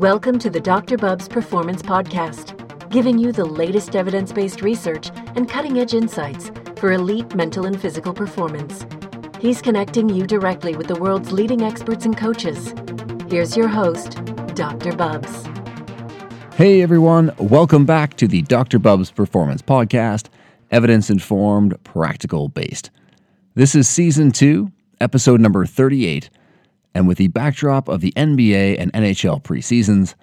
Welcome to the Dr. Bubbs Performance Podcast, giving you the latest evidence-based research and cutting-edge insights for elite mental and physical performance. He's connecting you directly with the world's leading experts and coaches. Here's your host, Dr. Bubbs. Hey everyone, welcome back to the Dr. Bubbs Performance Podcast, evidence-informed, practical-based. This is Season 2, Episode number 38, and with the backdrop of the NBA and NHL preseasons,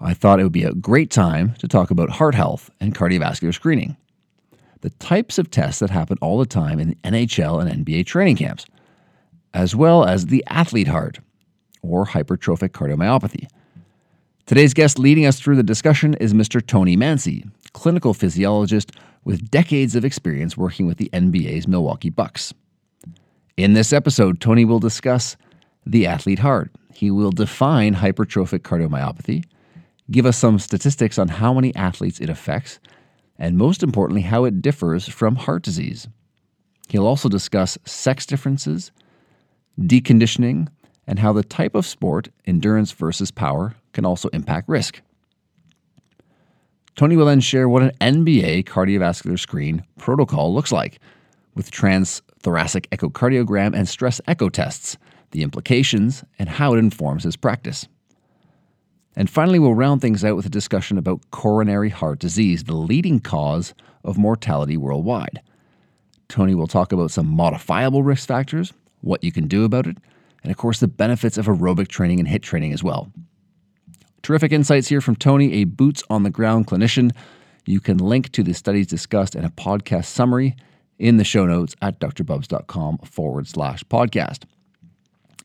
I thought it would be a great time to talk about heart health and cardiovascular screening, the types of tests that happen all the time in the NHL and NBA training camps, as well as the athlete heart, or hypertrophic cardiomyopathy. Today's guest leading us through the discussion is Mr. Tony Manci, clinical physiologist with decades of experience working with the NBA's Milwaukee Bucks. In this episode, Tony will discuss the athlete heart. He will define hypertrophic cardiomyopathy, give us some statistics on how many athletes it affects, and most importantly, how it differs from heart disease. He'll also discuss sex differences, deconditioning, and how the type of sport, endurance versus power, can also impact risk. Tony will then share what an NBA cardiovascular screen protocol looks like, with transthoracic echocardiogram and stress echo tests, the implications, and how it informs his practice. And finally, we'll round things out with a discussion about coronary heart disease, the leading cause of mortality worldwide. Tony will talk about some modifiable risk factors, what you can do about it, and of course the benefits of aerobic training and HIIT training as well. Terrific insights here from Tony, a boots-on-the-ground clinician. You can link to the studies discussed and a podcast summary in the show notes at drbubbs.com/podcast.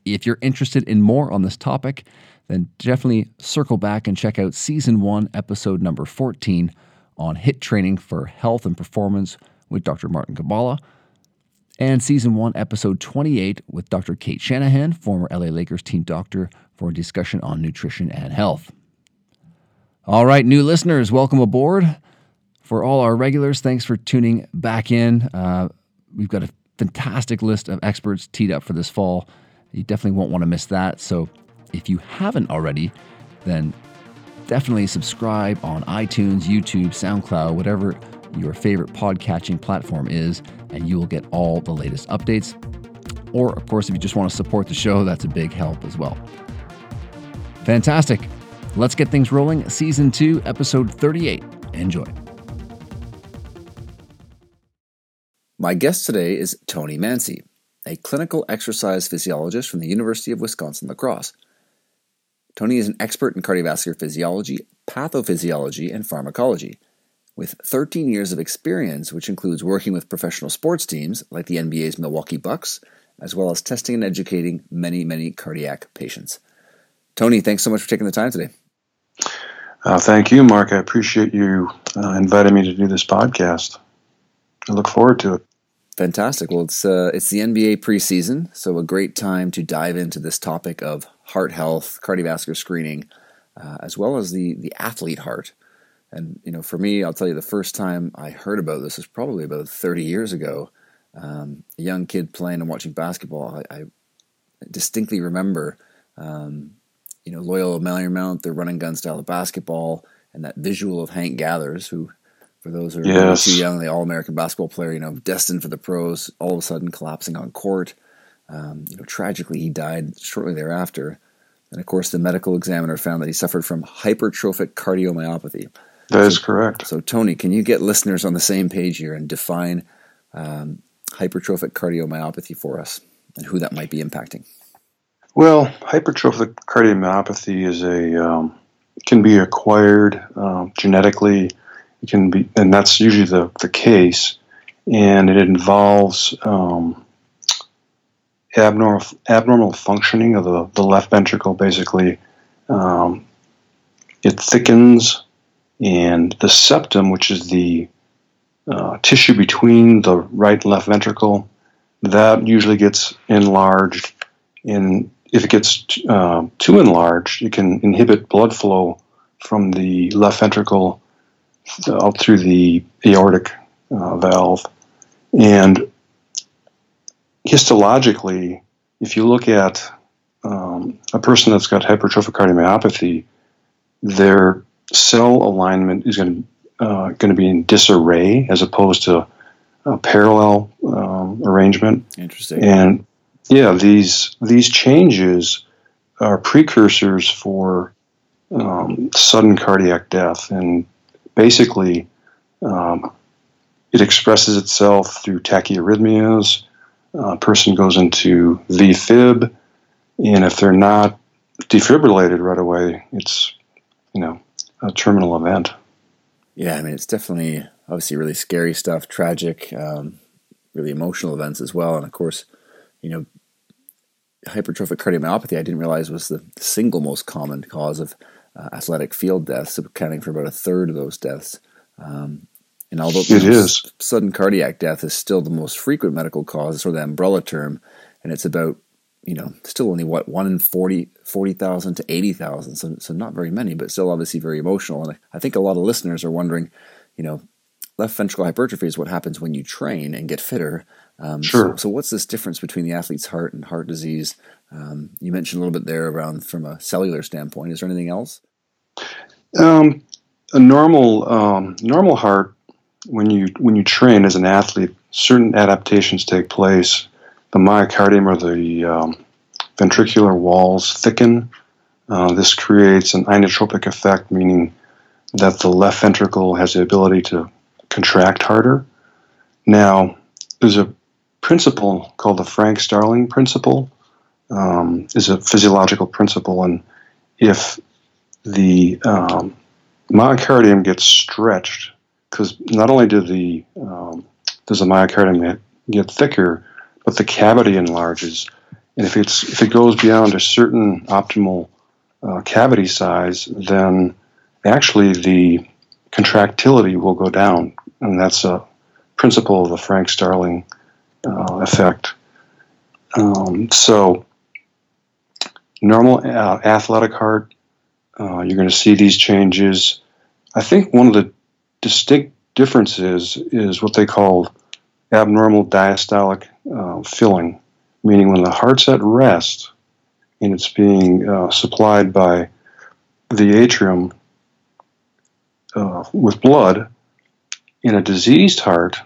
If you're interested in more on this topic, then definitely circle back and check out Season 1, Episode number 14 on HIIT training for health and performance with Dr. Martin Gibala, and Season 1, Episode 28 with Dr. Kate Shanahan, former LA Lakers team doctor, for a discussion on nutrition and health. All right, new listeners, welcome aboard. For all our regulars, thanks for tuning back in. We've got a fantastic list of experts teed up for this fall. You definitely won't want to miss that. So if you haven't already, then definitely subscribe on iTunes, YouTube, SoundCloud, whatever your favorite podcatching platform is, and you will get all the latest updates. Or, of course, if you just want to support the show, that's a big help as well. Fantastic. Let's get things rolling. Season 2, Episode 38. Enjoy. My guest today is Tony Manci, a clinical exercise physiologist from the University of Wisconsin-La Crosse. Tony is an expert in cardiovascular physiology, pathophysiology, and pharmacology, with 13 years of experience, which includes working with professional sports teams like the NBA's Milwaukee Bucks, as well as testing and educating many, many cardiac patients. Tony, thanks so much for taking the time today. Thank you, Mark. I appreciate you inviting me to do this podcast. I look forward to it. Fantastic. Well, it's the NBA preseason, so a great time to dive into this topic of heart health, cardiovascular screening, as well as the athlete heart. And you know, for me, I'll tell you, the first time I heard about this was probably about 30 years ago. A young kid playing and watching basketball. I distinctly remember, Loyola Marymount, their run and gun style of basketball, and that visual of Hank Gathers, who, for those who are too young, the All-American basketball player, destined for the pros, all of a sudden collapsing on court. Tragically, he died shortly thereafter. And, of course, the medical examiner found that he suffered from hypertrophic cardiomyopathy. That is correct. So, Tony, can you get listeners on the same page here and define hypertrophic cardiomyopathy for us and who that might be impacting? Well, hypertrophic cardiomyopathy is can be acquired genetically. It can be, and that's usually the case, and it involves abnormal functioning of the left ventricle, basically. It thickens, and the septum, which is the tissue between the right and left ventricle, that usually gets enlarged, and if it gets too enlarged, it can inhibit blood flow from the left ventricle out through the aortic valve. And histologically, if you look at a person that's got hypertrophic cardiomyopathy, their cell alignment is going to be in disarray as opposed to a parallel arrangement. Interesting. And yeah, these changes are precursors for sudden cardiac death, and basically it expresses itself through tachyarrhythmias. A person goes into V-fib, and if they're not defibrillated right away, it's, you know, a terminal event. Yeah, I mean, it's definitely obviously really scary stuff, tragic, really emotional events as well. And of course, you know, hypertrophic cardiomyopathy, I didn't realize, was the single most common cause of athletic field deaths, accounting for about a third of those deaths. And although sudden cardiac death is still the most frequent medical cause, it's sort of the umbrella term, and it's about, you know, still only what, 1 in 40,000 to 80,000, so not very many, but still obviously very emotional. And I think a lot of listeners are wondering, you know, left ventricular hypertrophy is what happens when you train and get fitter. Sure. So what's this difference between the athlete's heart and heart disease? You mentioned a little bit there around from a cellular standpoint. Is there anything else? A normal heart, when you train as an athlete, certain adaptations take place. The myocardium, or the ventricular walls, thicken. This creates an inotropic effect, meaning that the left ventricle has the ability to contract harder. Now, there's a principle called the Frank Starling principle. It's a physiological principle, and if the myocardium gets stretched, because not only does the myocardium get thicker, but the cavity enlarges, and if it goes beyond a certain optimal cavity size, then actually the contractility will go down, and that's a principle of the Frank Starling effect. So normal athletic heart, you're going to see these changes. I think one of the distinct differences is what they call abnormal diastolic filling, meaning when the heart's at rest and it's being supplied by the atrium with blood. In a diseased heart,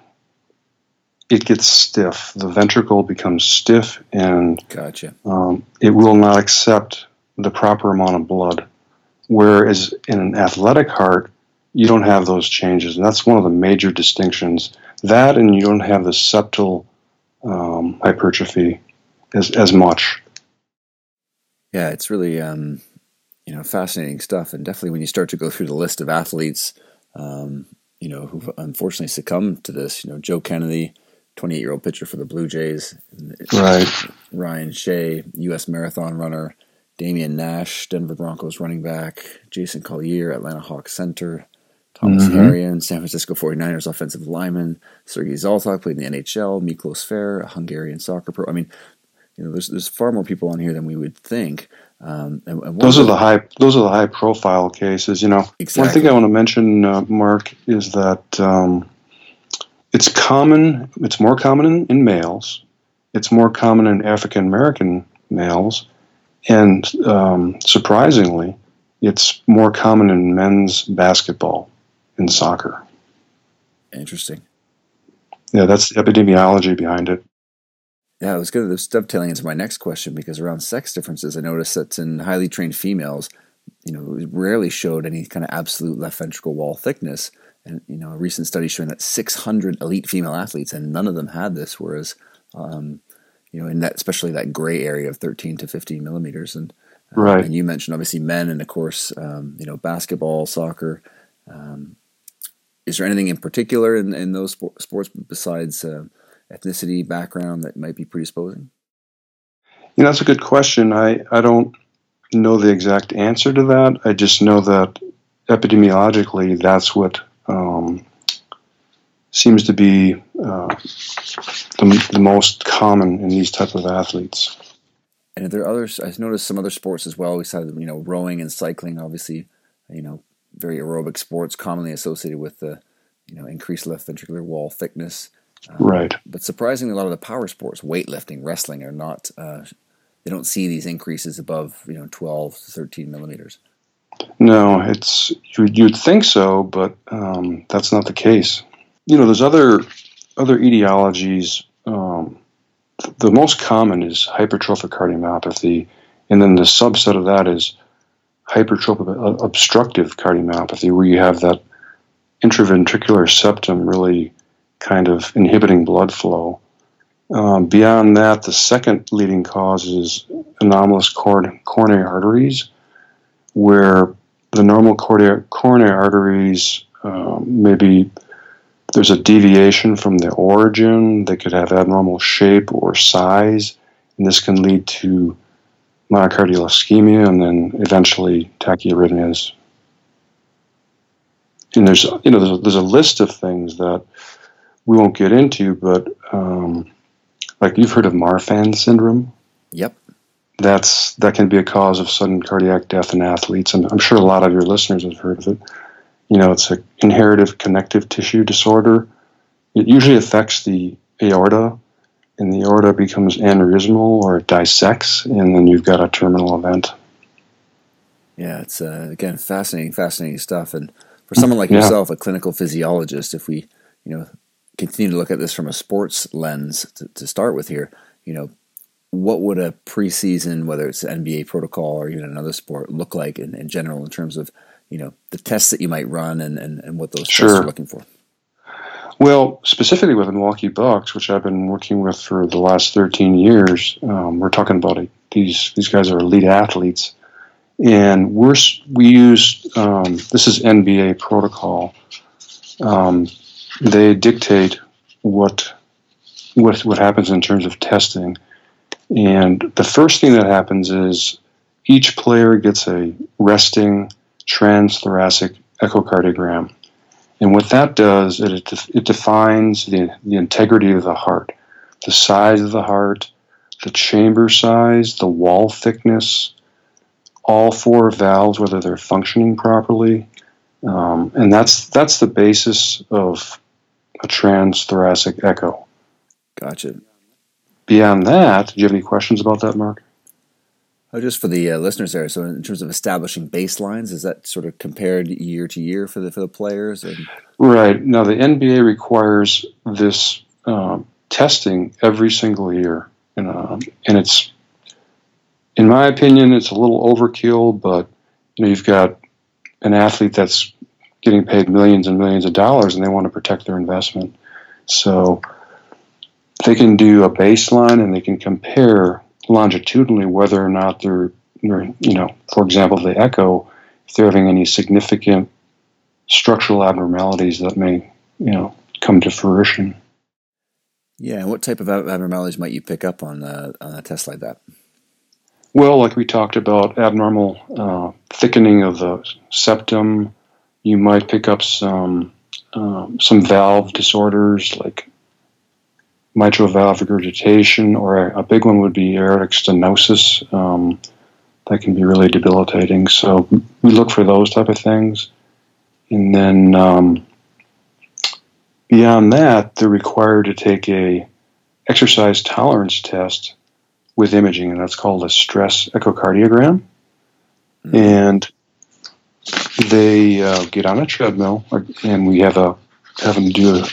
it gets stiff. The ventricle becomes stiff, and gotcha. It will not accept the proper amount of blood. Whereas in an athletic heart, you don't have those changes, and that's one of the major distinctions. That, and you don't have the septal hypertrophy as much. Yeah, it's really fascinating stuff, and definitely when you start to go through the list of athletes, you know, who've unfortunately succumbed to this, you know, Joe Kennedy, 28-year-old pitcher for the Blue Jays. Right. Ryan Shay, U.S. marathon runner. Damian Nash, Denver Broncos running back. Jason Collier, Atlanta Hawks center. Thomas Arian, San Francisco 49ers offensive lineman. Sergey Zaltok played in the NHL. Miklos Fair, a Hungarian soccer pro. I mean, you know, there's far more people on here than we would think. And those are the high profile cases, you know. Exactly. One thing I want to mention, Mark, is that it's common. It's more common in males. It's more common in African American males, and surprisingly, it's more common in men's basketball and soccer. Interesting. Yeah, that's the epidemiology behind it. Yeah, it was good. It was dovetailing into my next question, because around sex differences, I noticed that in highly trained females, you know, rarely showed any kind of absolute left ventricle wall thickness. And, you know, a recent study showing that 600 elite female athletes, and none of them had this, whereas, you know, in that, especially that gray area of 13 to 15 millimeters. And, right. And you mentioned obviously men, and of course, you know, basketball, soccer. Is there anything in particular in those sports besides ethnicity, background that might be predisposing? You know, that's a good question. I don't know the exact answer to that. I just know that epidemiologically, that's what seems to be the most common in these type of athletes. And are there others? I've noticed some other sports as well. We saw, you know, rowing and cycling, obviously, you know, very aerobic sports commonly associated with the, you know, increased left ventricular wall thickness. Right. But surprisingly, a lot of the power sports, weightlifting, wrestling, are not, they don't see these increases above, you know, 12 to 13 millimeters. No, it's you'd think so, but that's not the case. You know, there's other etiologies. The most common is hypertrophic cardiomyopathy, and then the subset of that is hypertrophic obstructive cardiomyopathy, where you have that intraventricular septum really kind of inhibiting blood flow. Beyond that, the second leading cause is anomalous coronary arteries, where the normal coronary arteries, maybe there's a deviation from the origin. They could have abnormal shape or size, and this can lead to myocardial ischemia and then eventually tachyarrhythmias. And there's a list of things that we won't get into, but like you've heard of Marfan syndrome. Yep. That can be a cause of sudden cardiac death in athletes, and I'm sure a lot of your listeners have heard of it. You know, it's an inherited connective tissue disorder. It usually affects the aorta, and the aorta becomes aneurysmal or dissects, and then you've got a terminal event. Yeah, it's, again, fascinating stuff. And for someone like yourself, a clinical physiologist, if we, continue to look at this from a sports lens to start with here, what would a preseason, whether it's NBA protocol or even another sport, look like in general in terms of, the tests that you might run and what those tests are looking for? Well, specifically with the Milwaukee Bucks, which I've been working with for the last 13 years, we're talking about these guys are elite athletes, and we use this is NBA protocol. They dictate what happens in terms of testing, and the first thing that happens is each player gets a resting transthoracic echocardiogram. And what that does is it defines the integrity of the heart, the size of the heart, the chamber size, the wall thickness, all four valves, whether they're functioning properly, and that's the basis of a transthoracic echo. Gotcha. Beyond that, do you have any questions about that, Mark? Oh, just for the listeners there, so in terms of establishing baselines, is that sort of compared year to year for the players? Or? Right. Now, the NBA requires this testing every single year, and it's, in my opinion, it's a little overkill, but you've got an athlete that's getting paid millions and millions of dollars, and they want to protect their investment. So they can do a baseline, and they can compare longitudinally whether or not they're for example, the echo, if they're having any significant structural abnormalities that may, come to fruition. Yeah, and what type of abnormalities might you pick up on a test like that? Well, like we talked about, abnormal thickening of the septum. You might pick up some valve disorders like mitral valve regurgitation, or a big one would be aortic stenosis. That can be really debilitating. So we look for those type of things. And then beyond that, they're required to take a exercise tolerance test with imaging, and that's called a stress echocardiogram. Mm-hmm. And they get on a treadmill, and we have them do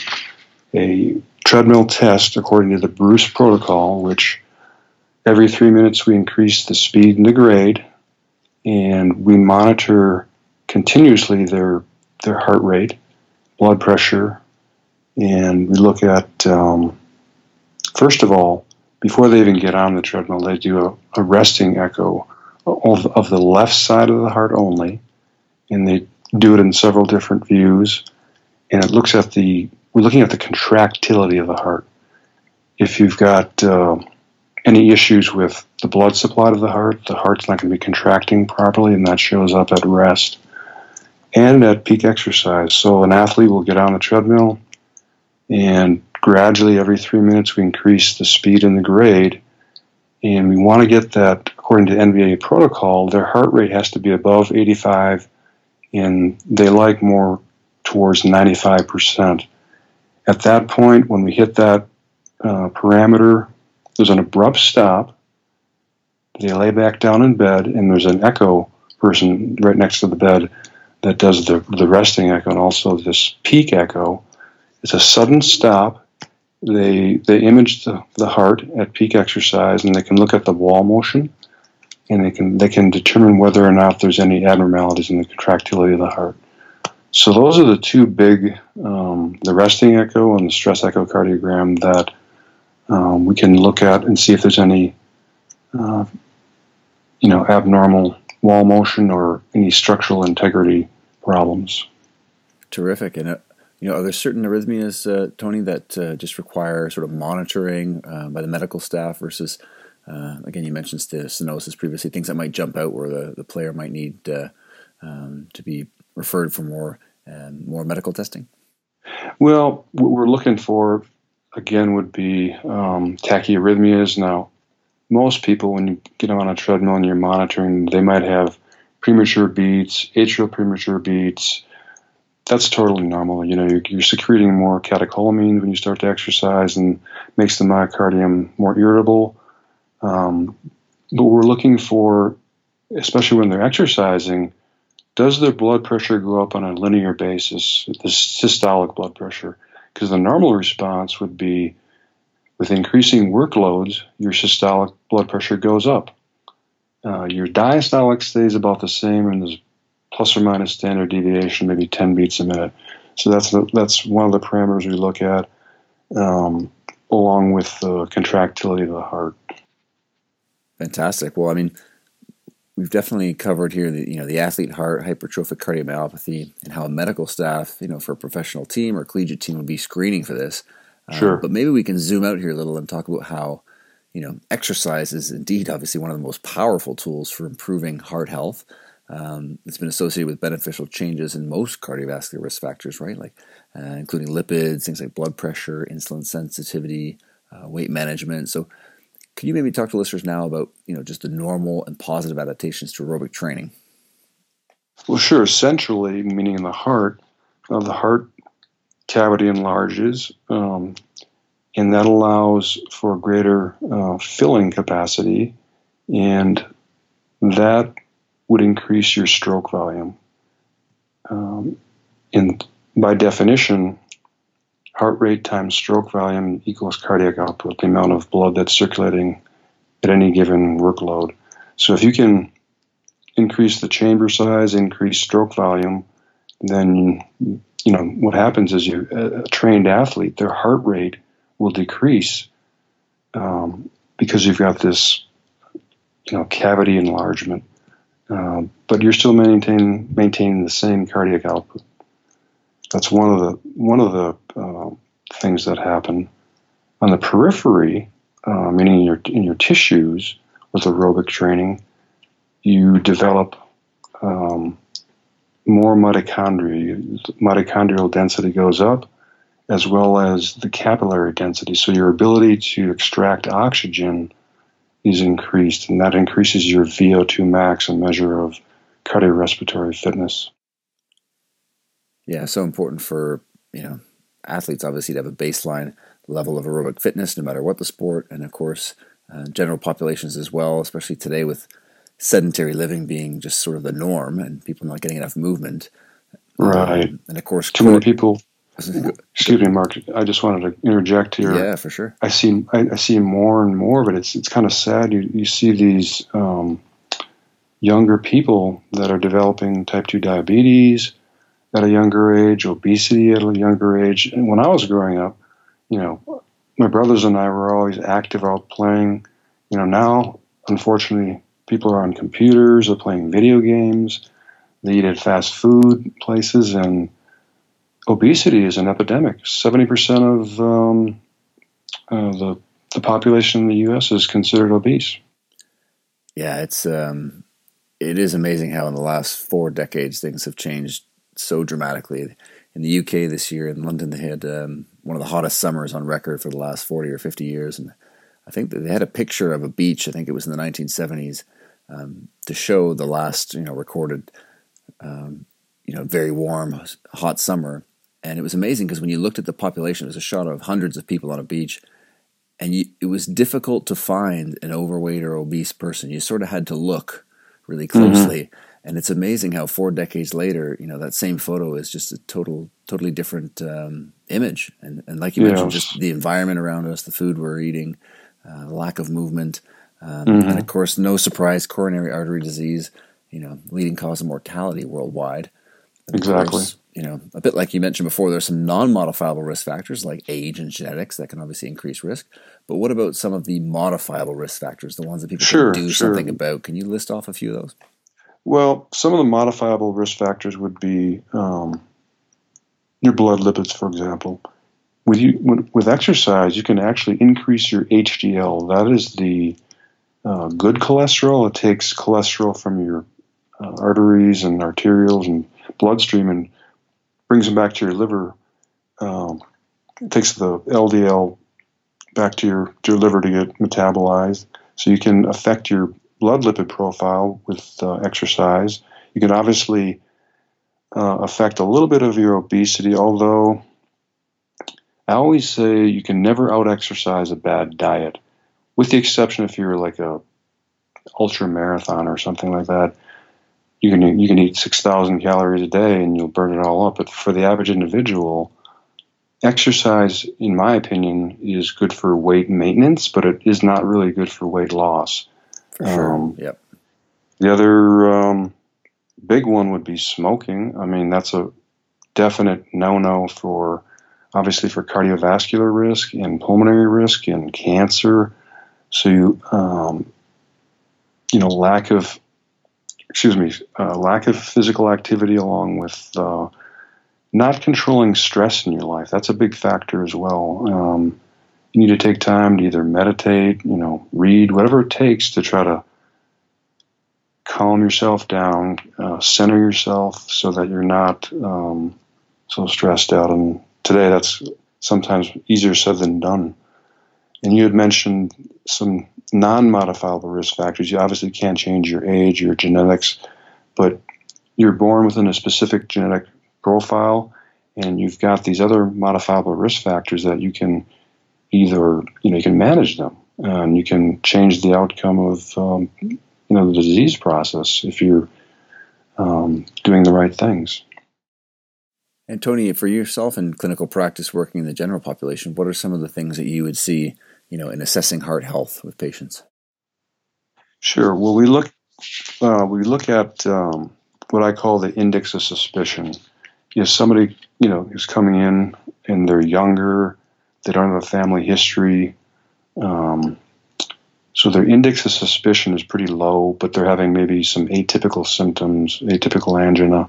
a treadmill test according to the Bruce protocol, which every 3 minutes we increase the speed and the grade, and we monitor continuously their heart rate, blood pressure, and we look at, first of all, before they even get on the treadmill, they do a resting echo of the left side of the heart only, and they do it in several different views, and it looks at we're looking at the contractility of the heart. If you've got any issues with the blood supply to the heart's not going to be contracting properly, and that shows up at rest and at peak exercise. So an athlete will get on the treadmill, and gradually every 3 minutes we increase the speed and the grade, and we want to get that, according to NBA protocol, their heart rate has to be above 85, and they like more towards 95%. At that point, when we hit that parameter, there's an abrupt stop. They lay back down in bed, and there's an echo person right next to the bed that does the resting echo and also this peak echo. It's a sudden stop. They image the heart at peak exercise, and they can look at the wall motion, and they can determine whether or not there's any abnormalities in the contractility of the heart. So those are the two big, the resting echo and the stress echocardiogram, that we can look at and see if there's any, abnormal wall motion or any structural integrity problems. Terrific. And are there certain arrhythmias, Tony, that just require sort of monitoring by the medical staff versus, again, you mentioned stenosis previously, things that might jump out where the player might need to be referred for more medical testing? Well, what we're looking for, again, would be tachyarrhythmias. Now, most people, when you get them on a treadmill and you're monitoring, they might have premature beats, atrial premature beats. That's totally normal. You're secreting more catecholamines when you start to exercise, and makes the myocardium more irritable. But we're looking for, especially when they're exercising, does their blood pressure go up on a linear basis, the systolic blood pressure? Because the normal response would be, with increasing workloads, your systolic blood pressure goes up. Your diastolic stays about the same, and there's plus or minus standard deviation, maybe 10 beats a minute. So that's one of the parameters we look at, along with the contractility of the heart. Fantastic. Well, I mean, we've definitely covered here the athlete heart, hypertrophic cardiomyopathy, and how medical staff, for a professional team or collegiate team would be screening for this. Sure. But maybe we can zoom out here a little and talk about how, exercise is indeed obviously one of the most powerful tools for improving heart health. It's been associated with beneficial changes in most cardiovascular risk factors, right? Like including lipids, things like blood pressure, insulin sensitivity, weight management. So can you maybe talk to listeners now about, just the normal and positive adaptations to aerobic training? Well, sure. Centrally, meaning in the heart, the heart cavity enlarges, and that allows for greater filling capacity, and that would increase your stroke volume. And by definition, heart rate times stroke volume equals cardiac output, the amount of blood that's circulating at any given workload. So if you can increase the chamber size, increase stroke volume, then what happens is a trained athlete, their heart rate will decrease because you've got this cavity enlargement. But you're still maintaining the same cardiac output. That's one of the things that happen on the periphery, meaning in your tissues. With aerobic training, you develop more mitochondria. Mitochondrial density goes up, as well as the capillary density. So your ability to extract oxygen is increased, and that increases your VO2 max, a measure of cardiorespiratory fitness. Yeah, so important for, athletes obviously to have a baseline level of aerobic fitness no matter what the sport, and of course, general populations as well, especially today with sedentary living being just sort of the norm and people not getting enough movement. Right. And of course, too many people. Excuse me, Mark. I just wanted to interject here. Yeah, for sure. I see more and more, but it's kind of sad. You see these younger people that are developing type 2 diabetes at a younger age, obesity at a younger age. And when I was growing up, my brothers and I were always active, out playing. Now, unfortunately, people are on computers, they're playing video games, they eat at fast food places, and obesity is an epidemic. 70% of the population in the U.S. is considered obese. Yeah, it is amazing how in the last 4 decades things have changed so dramatically. In the U.K. this year, in London, they had one of the hottest summers on record for the last 40 or 50 years. And I think that they had a picture of a beach, I think it was in the 1970s, to show the last recorded very warm, hot summer. And it was amazing because when you looked at the population, it was a shot of hundreds of people on a beach, and it was difficult to find an overweight or obese person. You sort of had to look really closely. Mm-hmm. And it's amazing how 4 decades later, you know, that same photo is just a totally different image. And like you mentioned, just the environment around us, the food we're eating, lack of movement, and of course, no surprise, coronary artery disease, you know, leading cause of mortality worldwide. And exactly. Course, you know, a bit like you mentioned before, there's some non-modifiable risk factors like age and genetics that can obviously increase risk. But what about some of the modifiable risk factors, the ones that people can do something about? Can you list off a few of those? Well, some of the modifiable risk factors would be your blood lipids, for example. With exercise, you can actually increase your HDL. That is the good cholesterol. It takes cholesterol from your arteries and arterioles and bloodstream and brings them back to your liver. It takes the LDL back to your liver to get metabolized. So you can affect your blood lipid profile with exercise. You can obviously affect a little bit of your obesity, although I always say you can never out-exercise a bad diet, with the exception if you're like a ultra marathon or something like that. You can eat 6,000 calories a day and you'll burn it all up. But for the average individual, exercise, in my opinion, is good for weight maintenance, but it is not really good for weight loss. Yep. The other big one would be smoking. I mean, that's a definite no-no for cardiovascular risk and pulmonary risk and cancer. So, lack of physical activity along with not controlling stress in your life. That's a big factor as well. You need to take time to either meditate, read, whatever it takes to try to calm yourself down, center yourself so that you're not so stressed out. And today that's sometimes easier said than done. And you had mentioned some non-modifiable risk factors. You obviously can't change your age, your genetics, but you're born within a specific genetic profile, and you've got these other modifiable risk factors that you can either, you can manage them, and you can change the outcome of, the disease process if you're doing the right things. And Tony, for yourself in clinical practice working in the general population, what are some of the things that you would see, in assessing heart health with patients? Sure. Well, we look at what I call the index of suspicion. If somebody, is coming in and they're younger, they don't have a family history, so their index of suspicion is pretty low, but they're having maybe some atypical symptoms, atypical angina,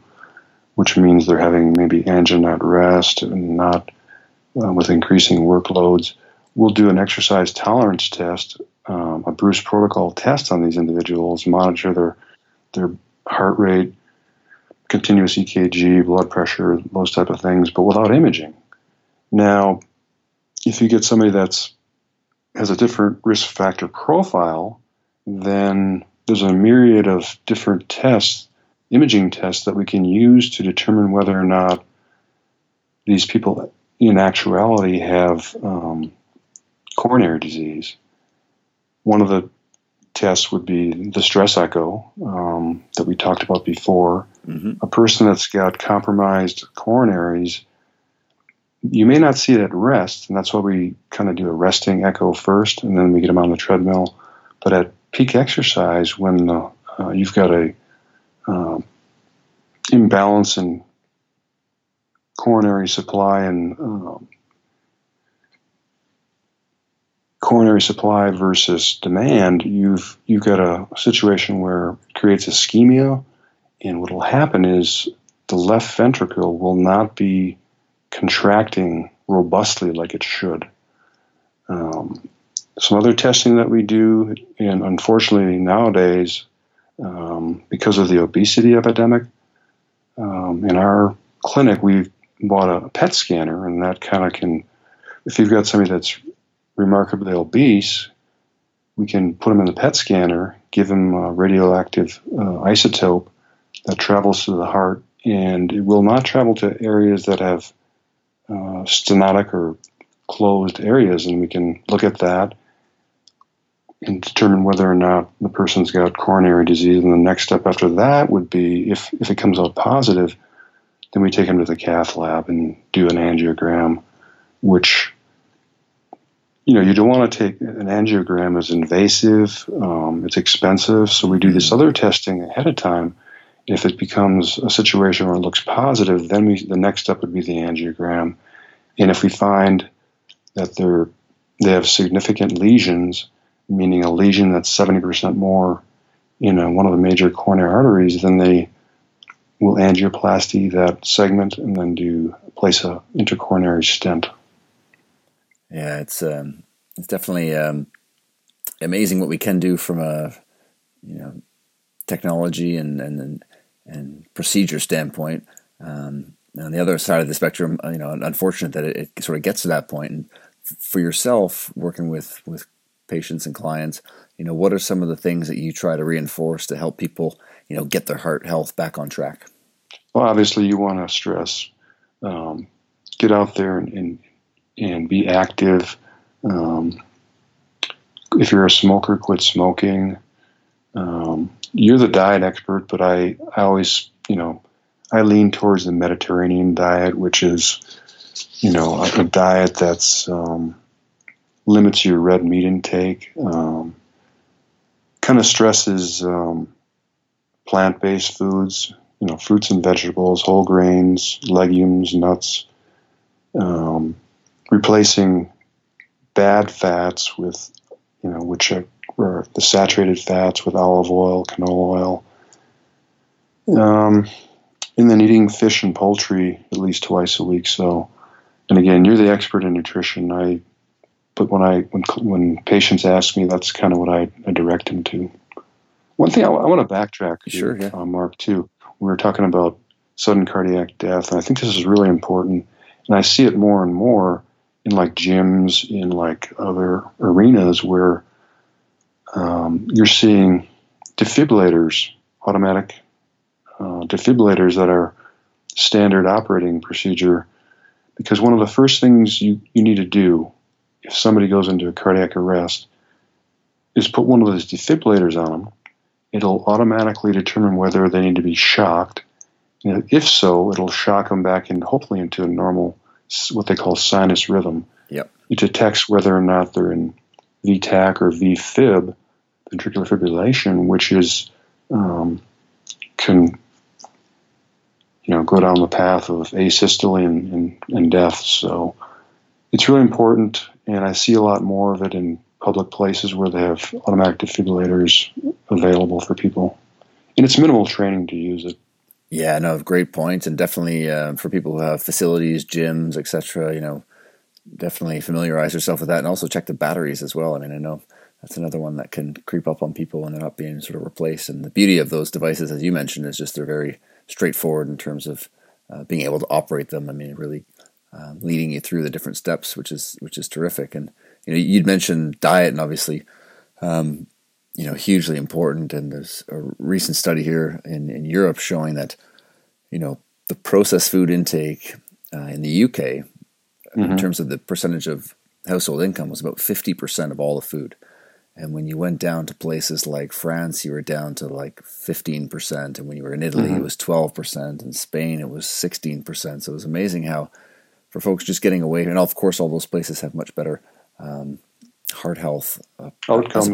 which means they're having maybe angina at rest and not with increasing workloads. We'll do an exercise tolerance test, a Bruce protocol test on these individuals, monitor their heart rate, continuous EKG, blood pressure, those type of things, but without imaging. Now, if you get somebody that has a different risk factor profile, then there's a myriad of different tests, imaging tests, that we can use to determine whether or not these people in actuality have coronary disease. One of the tests would be the stress echo that we talked about before. Mm-hmm. A person that's got compromised coronaries, you may not see it at rest, and that's why we kind of do a resting echo first, and then we get them on the treadmill. But at peak exercise, when you've got a imbalance in coronary supply and coronary supply versus demand, you've got a situation where it creates ischemia, and what will happen is the left ventricle will not be contracting robustly like it should. Some other testing that we do, and unfortunately nowadays, because of the obesity epidemic, in our clinic we've bought a PET scanner, and that kind of can, if you've got somebody that's remarkably obese, we can put them in the PET scanner, give them a radioactive isotope that travels to the heart, and it will not travel to areas that have stenotic or closed areas, and we can look at that. and determine whether or not the person's got coronary disease. And the next step after that would be, if it comes out positive, then we take them to the cath lab and do an angiogram, which, you know, you don't want to take an angiogram as invasive. It's expensive. So we do this other testing ahead of time. If it becomes a situation where it looks positive, then the next step would be the angiogram. And if we find that they have significant lesions, meaning a lesion that's 70% more in one of the major coronary arteries, then they will angioplasty that segment and then place an intercoronary stent. Yeah, it's definitely amazing what we can do from a technology and procedure standpoint. On the other side of the spectrum, unfortunate that it sort of gets to that point. And for yourself, working with patients and clients, what are some of the things that you try to reinforce to help people, get their heart health back on track? Well, obviously you want to stress, get out there and be active. If you're a smoker, quit smoking. You're the diet expert, but I always, I lean towards the Mediterranean diet, which is, a diet that's, limits your red meat intake, kind of stresses plant-based foods, fruits and vegetables, whole grains, legumes, nuts, replacing bad fats with, which are the saturated fats with olive oil, canola oil, and then eating fish and poultry at least twice a week. So, and again, you're the expert in nutrition. But when patients ask me, that's kind of what I direct them to. One thing I want to backtrack here, Mark, too. We were talking about sudden cardiac death, and I think this is really important. And I see it more and more in gyms, in other arenas where you're seeing defibrillators, automatic defibrillators that are standard operating procedure, because one of the first things you need to do if somebody goes into a cardiac arrest is put one of those defibrillators on them. It'll automatically determine whether they need to be shocked. And if so, it'll shock them back in, hopefully into a normal, what they call sinus rhythm. Yep. It detects whether or not they're in VTAC or VFib, ventricular fibrillation, which is, can go down the path of asystole and death. So it's really important, and I see a lot more of it in public places where they have automatic defibrillators available for people. And it's minimal training to use it. Yeah, no, great points. And definitely for people who have facilities, gyms, et cetera, definitely familiarize yourself with that. And also check the batteries as well. I mean, I know that's another one that can creep up on people when they're not being sort of replaced. And the beauty of those devices, as you mentioned, is just they're very straightforward in terms of being able to operate them. I mean, it really... leading you through the different steps, which is terrific. And you'd mentioned diet, and obviously, hugely important. And there's a recent study here in Europe showing that the processed food intake in the UK, in terms of the percentage of household income, was about 50% of all the food. And when you went down to places like France, you were down to 15%, and when you were in Italy, it was 12%, in Spain, it was 16%. So it was amazing how, for folks just getting away, and of course, all those places have much better heart health outcomes. Outcomes,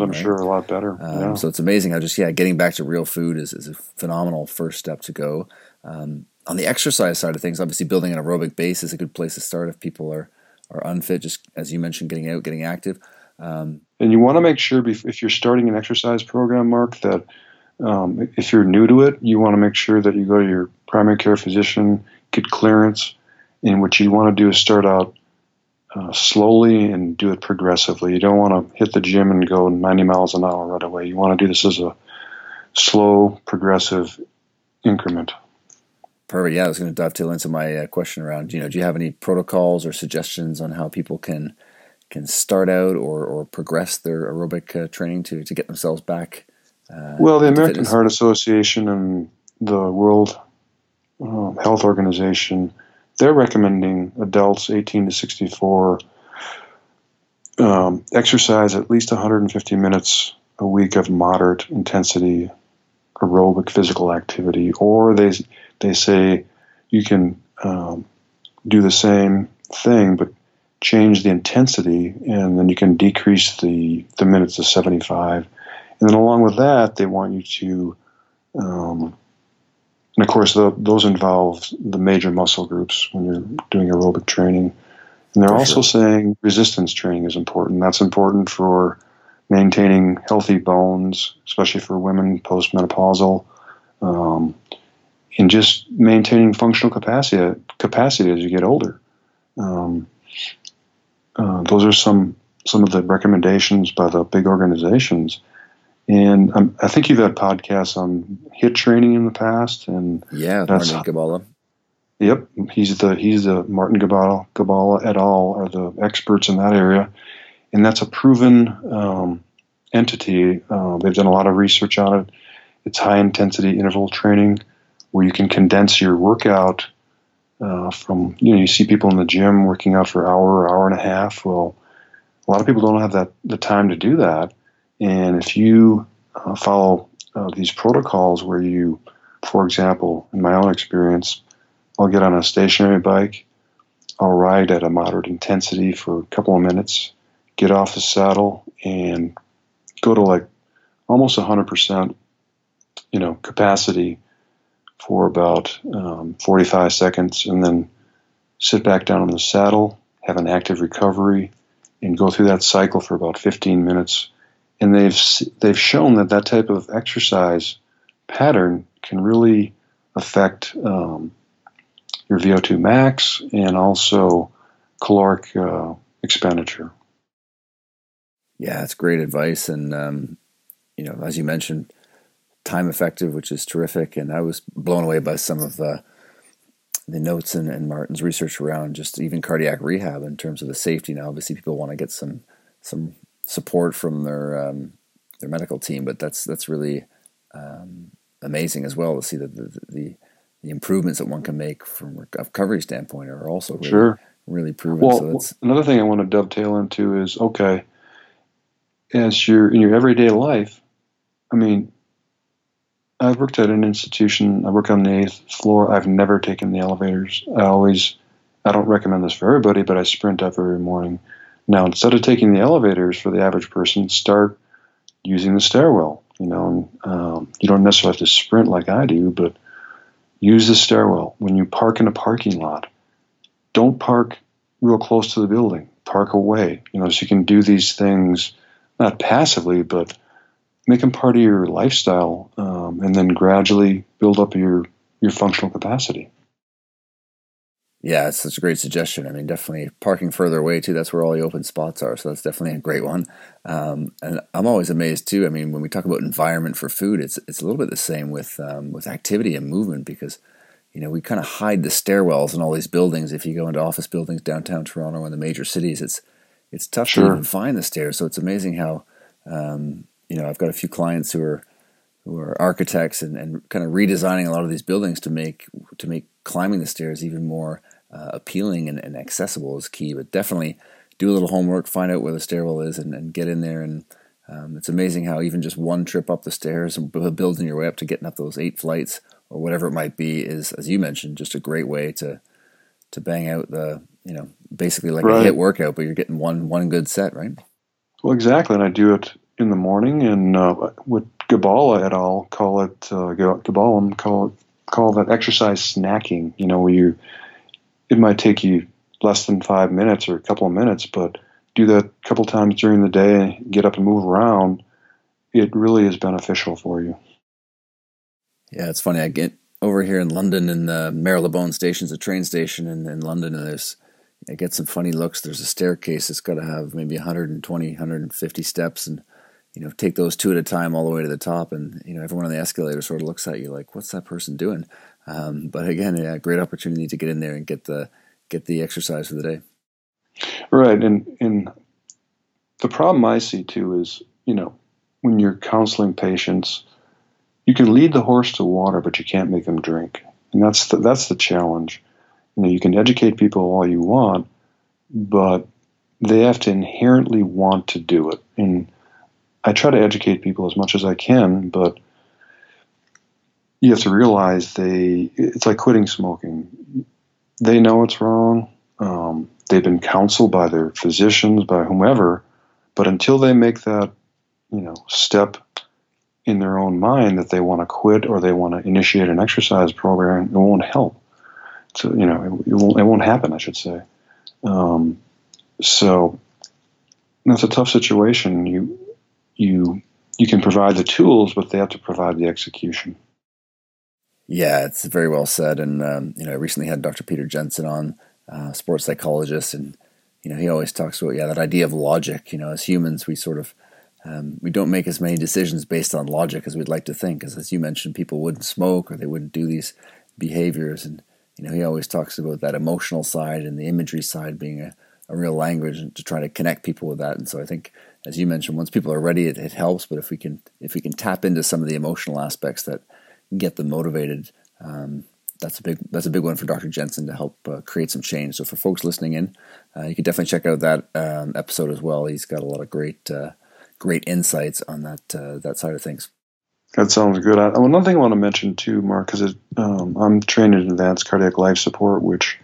I'm sure, are a lot better. So it's amazing how just getting back to real food is a phenomenal first step to go. On the exercise side of things, obviously, building an aerobic base is a good place to start if people are unfit. Just as you mentioned, getting out, getting active, and you want to make sure if you're starting an exercise program, Mark, that if you're new to it, you want to make sure that you go to your primary care physician, get clearance. And what you want to do is start out slowly and do it progressively. You don't want to hit the gym and go 90 miles an hour right away. You want to do this as a slow, progressive increment. Perfect. Yeah, I was going to dovetail into my question around, do you have any protocols or suggestions on how people can start out or progress their aerobic training to get themselves back? Well, the American Heart Association and the World Health Organization, they're recommending adults 18 to 64 exercise at least 150 minutes a week of moderate intensity aerobic physical activity, or they say you can do the same thing but change the intensity, and then you can decrease the minutes to 75. And then along with that, they want you to, and of course, those involve the major muscle groups when you're doing aerobic training. And they're also saying resistance training is important. That's important for maintaining healthy bones, especially for women postmenopausal, and just maintaining functional capacity as you get older. Those are some of the recommendations by the big organizations. And I think you've had podcasts on HIIT training in the past, and yeah, Martin Gibala. Yep, he's the Martin Gibala et al. Are the experts in that area, and that's a proven entity. They've done a lot of research on it. It's high intensity interval training where you can condense your workout from, you see people in the gym working out for hour and a half. Well, a lot of people don't have the time to do that. And if you follow these protocols where you, for example, in my own experience, I'll get on a stationary bike, I'll ride at a moderate intensity for a couple of minutes, get off the saddle, and go to like almost 100%, capacity for about 45 seconds, and then sit back down on the saddle, have an active recovery, and go through that cycle for about 15 minutes. And they've shown that type of exercise pattern can really affect your VO2 max and also caloric expenditure. Yeah, that's great advice. And, as you mentioned, time effective, which is terrific. And I was blown away by some of the notes and Martin's research around just even cardiac rehab in terms of the safety. Now, obviously, people want to get some support from their medical team, but that's really amazing as well to see that the improvements that one can make from a recovery standpoint are also really, really proven. Well, so that's, another thing I want to dovetail into is, okay, as you're in your everyday life, I mean, I've worked at an institution, I work on the 8th floor, I've never taken the elevators. I don't recommend this for everybody, but I sprint up every morning. Now, instead of taking the elevators for the average person, start using the stairwell. You don't necessarily have to sprint like I do, but use the stairwell. When you park in a parking lot, don't park real close to the building. Park away. So you can do these things, not passively, but make them part of your lifestyle, and then gradually build up your functional capacity. Yeah, it's such a great suggestion. I mean, definitely parking further away, too. That's where all the open spots are, so that's definitely a great one. And I'm always amazed, too. I mean, when we talk about environment for food, it's a little bit the same with activity and movement because, we kind of hide the stairwells in all these buildings. If you go into office buildings, downtown Toronto and the major cities, it's tough to even find the stairs. So it's amazing how, I've got a few clients who are architects and kind of redesigning a lot of these buildings to make climbing the stairs even more appealing and accessible is key. But definitely do a little homework, find out where the stairwell is, and get in there. And it's amazing how even just one trip up the stairs and building your way up to getting up those 8 flights or whatever it might be is, as you mentioned, just a great way to bang out the, basically like a HIIT workout, but you're getting one good set, right? Well, exactly. And I do it in the morning, and what Gibala et al. Call it, call that exercise snacking. Where it might take you less than 5 minutes or a couple of minutes, but do that a couple times during the day, get up and move around. It really is beneficial for you. Yeah, it's funny. I get over here in London in the Marylebone Station, a train station in London, and I get some funny looks. There's a staircase that's got to have maybe 120, 150 steps, and take those 2 at a time all the way to the top, and everyone on the escalator sort of looks at you like, "What's that person doing?" But again, a great opportunity to get in there and get the exercise for the day. Right, and the problem I see too is when you're counseling patients, you can lead the horse to water, but you can't make them drink, and that's the challenge. You can educate people all you want, but they have to inherently want to do it. And I try to educate people as much as I can, but you have to realize it's like quitting smoking. They know it's wrong. They've been counseled by their physicians, by whomever, but until they make that, step in their own mind that they want to quit or they want to initiate an exercise program, it won't help. So, it won't happen, I should say. So that's a tough situation. You can provide the tools, but they have to provide the execution. Yeah, it's very well said. And, I recently had Dr. Peter Jensen on, sports psychologist. And, he always talks about, that idea of logic. As humans, we sort of, we don't make as many decisions based on logic as we'd like to think. Because as you mentioned, people wouldn't smoke or they wouldn't do these behaviors. And, he always talks about that emotional side and the imagery side being a real language and to try to connect people with that. And so I think, as you mentioned, once people are ready, it helps. But if we can tap into some of the emotional aspects that get them motivated, that's a big one for Dr. Jensen to help create some change. So for folks listening in, you can definitely check out that episode as well. He's got a lot of great insights on that side of things. That sounds good. Another thing I want to mention too, Mark, because I'm trained in advanced cardiac life support, which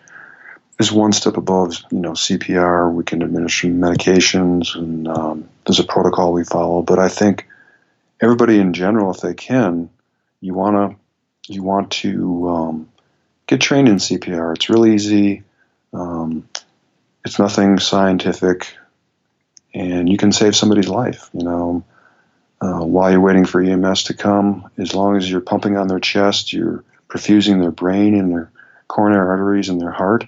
is one step above, CPR. We can administer medications, and there's a protocol we follow. But I think everybody in general, if they can, you want to get trained in CPR. It's really easy. It's nothing scientific, and you can save somebody's life. While you're waiting for EMS to come, as long as you're pumping on their chest, you're perfusing their brain and their coronary arteries and their heart,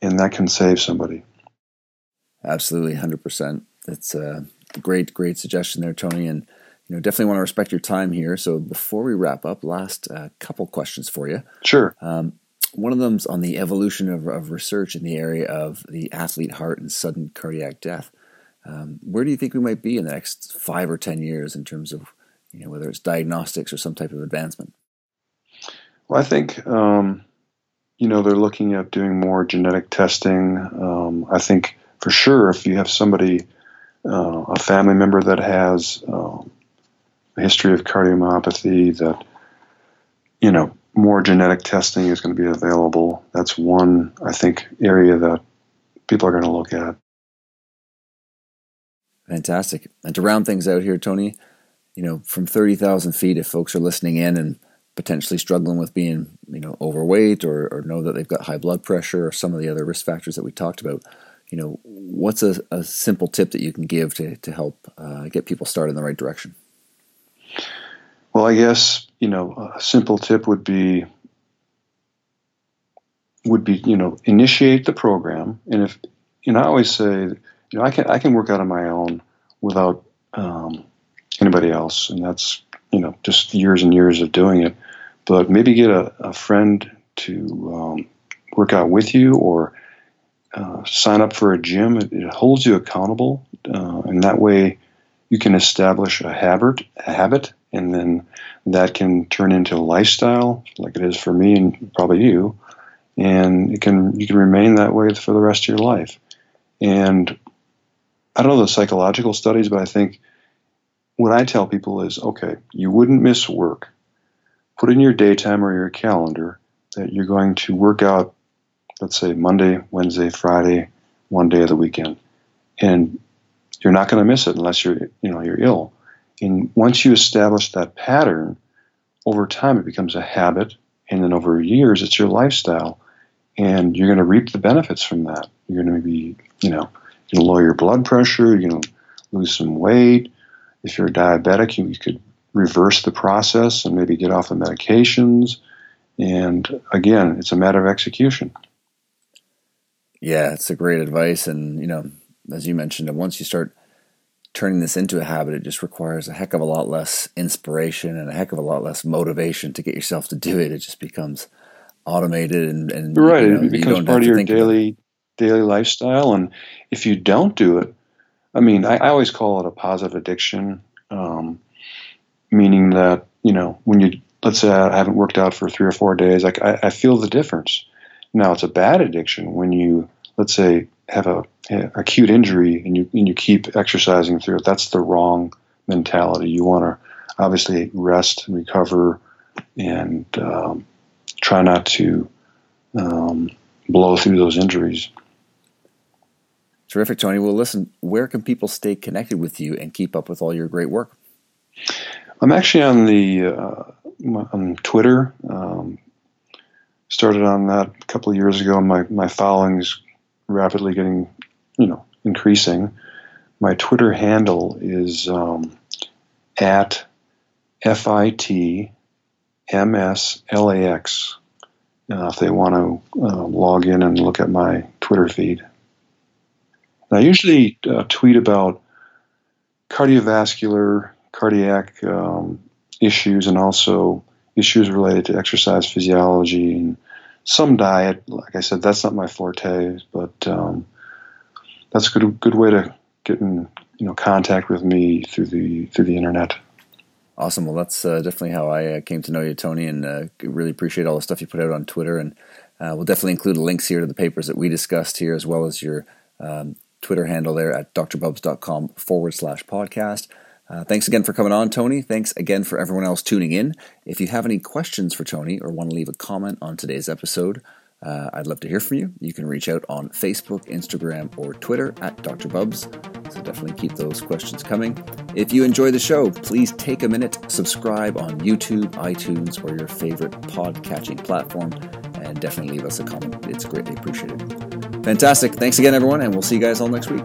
and that can save somebody. Absolutely, 100%. That's a great suggestion there, Tony. And definitely want to respect your time here. So before we wrap up, last couple questions for you. Sure. One of them's on the evolution of research in the area of the athlete heart and sudden cardiac death. Where do you think we might be in the next 5 or 10 years in terms of, whether it's diagnostics or some type of advancement? Well, I think, they're looking at doing more genetic testing. I think for sure if you have somebody, a family member that has a history of cardiomyopathy, that, more genetic testing is going to be available. That's one, I think, area that people are going to look at. Fantastic. And to round things out here, Tony, from 30,000 feet, if folks are listening in and potentially struggling with being, overweight or know that they've got high blood pressure or some of the other risk factors that we talked about, what's a simple tip that you can give to help get people started in the right direction? Well, I guess, a simple tip would be, initiate the program. And if, I always say, I can work out on my own without anybody else, and that's just years and years of doing it. But maybe get a friend to work out with you, or sign up for a gym. It holds you accountable, and that way you can establish a habit, and then that can turn into a lifestyle, like it is for me and probably you. And you can remain that way for the rest of your life. And I don't know the psychological studies, but I think what I tell people is, okay, you wouldn't miss work. Put in your daytime or your calendar that you're going to work out, let's say Monday, Wednesday, Friday, one day of the weekend. And you're not going to miss it unless you're ill. And once you establish that pattern, over time it becomes a habit. And then over years, it's your lifestyle. And you're going to reap the benefits from that. You're going to be, you lower your blood pressure, you're going to lose some weight. If you're diabetic, you could reverse the process and maybe get off the medications. And again, it's a matter of execution. Yeah, it's a great advice. And, as you mentioned, once you start turning this into a habit, it just requires a heck of a lot less inspiration and a heck of a lot less motivation to get yourself to do it. It just becomes automated and right. It becomes part of your daily lifestyle. And if you don't do it, I always call it a positive addiction, meaning that, when you, let's say I haven't worked out for 3 or 4 days, like I feel the difference. Now it's a bad addiction when you, let's say have an acute injury and you keep exercising through it, that's the wrong mentality. You want to obviously rest and recover and try not to blow through those injuries. Terrific, Tony. Well, listen, where can people stay connected with you and keep up with all your great work? I'm actually on Twitter. Started on that a couple of years ago. My following's rapidly getting, increasing. My Twitter handle is at FITMSLAX. If they want to log in and look at my Twitter feed. And I usually tweet about cardiac issues, and also issues related to exercise physiology and some diet. Like I said, that's not my forte, but that's a good way to get in contact with me through the internet. Awesome. Well, that's definitely how I came to know you, Tony, and really appreciate all the stuff you put out on Twitter. And we'll definitely include links here to the papers that we discussed here, as well as your Twitter handle there at drbubbs.com/podcast. Thanks again for coming on, Tony. Thanks again for everyone else tuning in. If you have any questions for Tony or want to leave a comment on today's episode, I'd love to hear from you. You can reach out on Facebook, Instagram, or Twitter at Dr. Bubbs. So definitely keep those questions coming. If you enjoy the show, please take a minute, subscribe on YouTube, iTunes, or your favorite pod-catching platform, and definitely leave us a comment. It's greatly appreciated. Fantastic. Thanks again, everyone, and we'll see you guys all next week.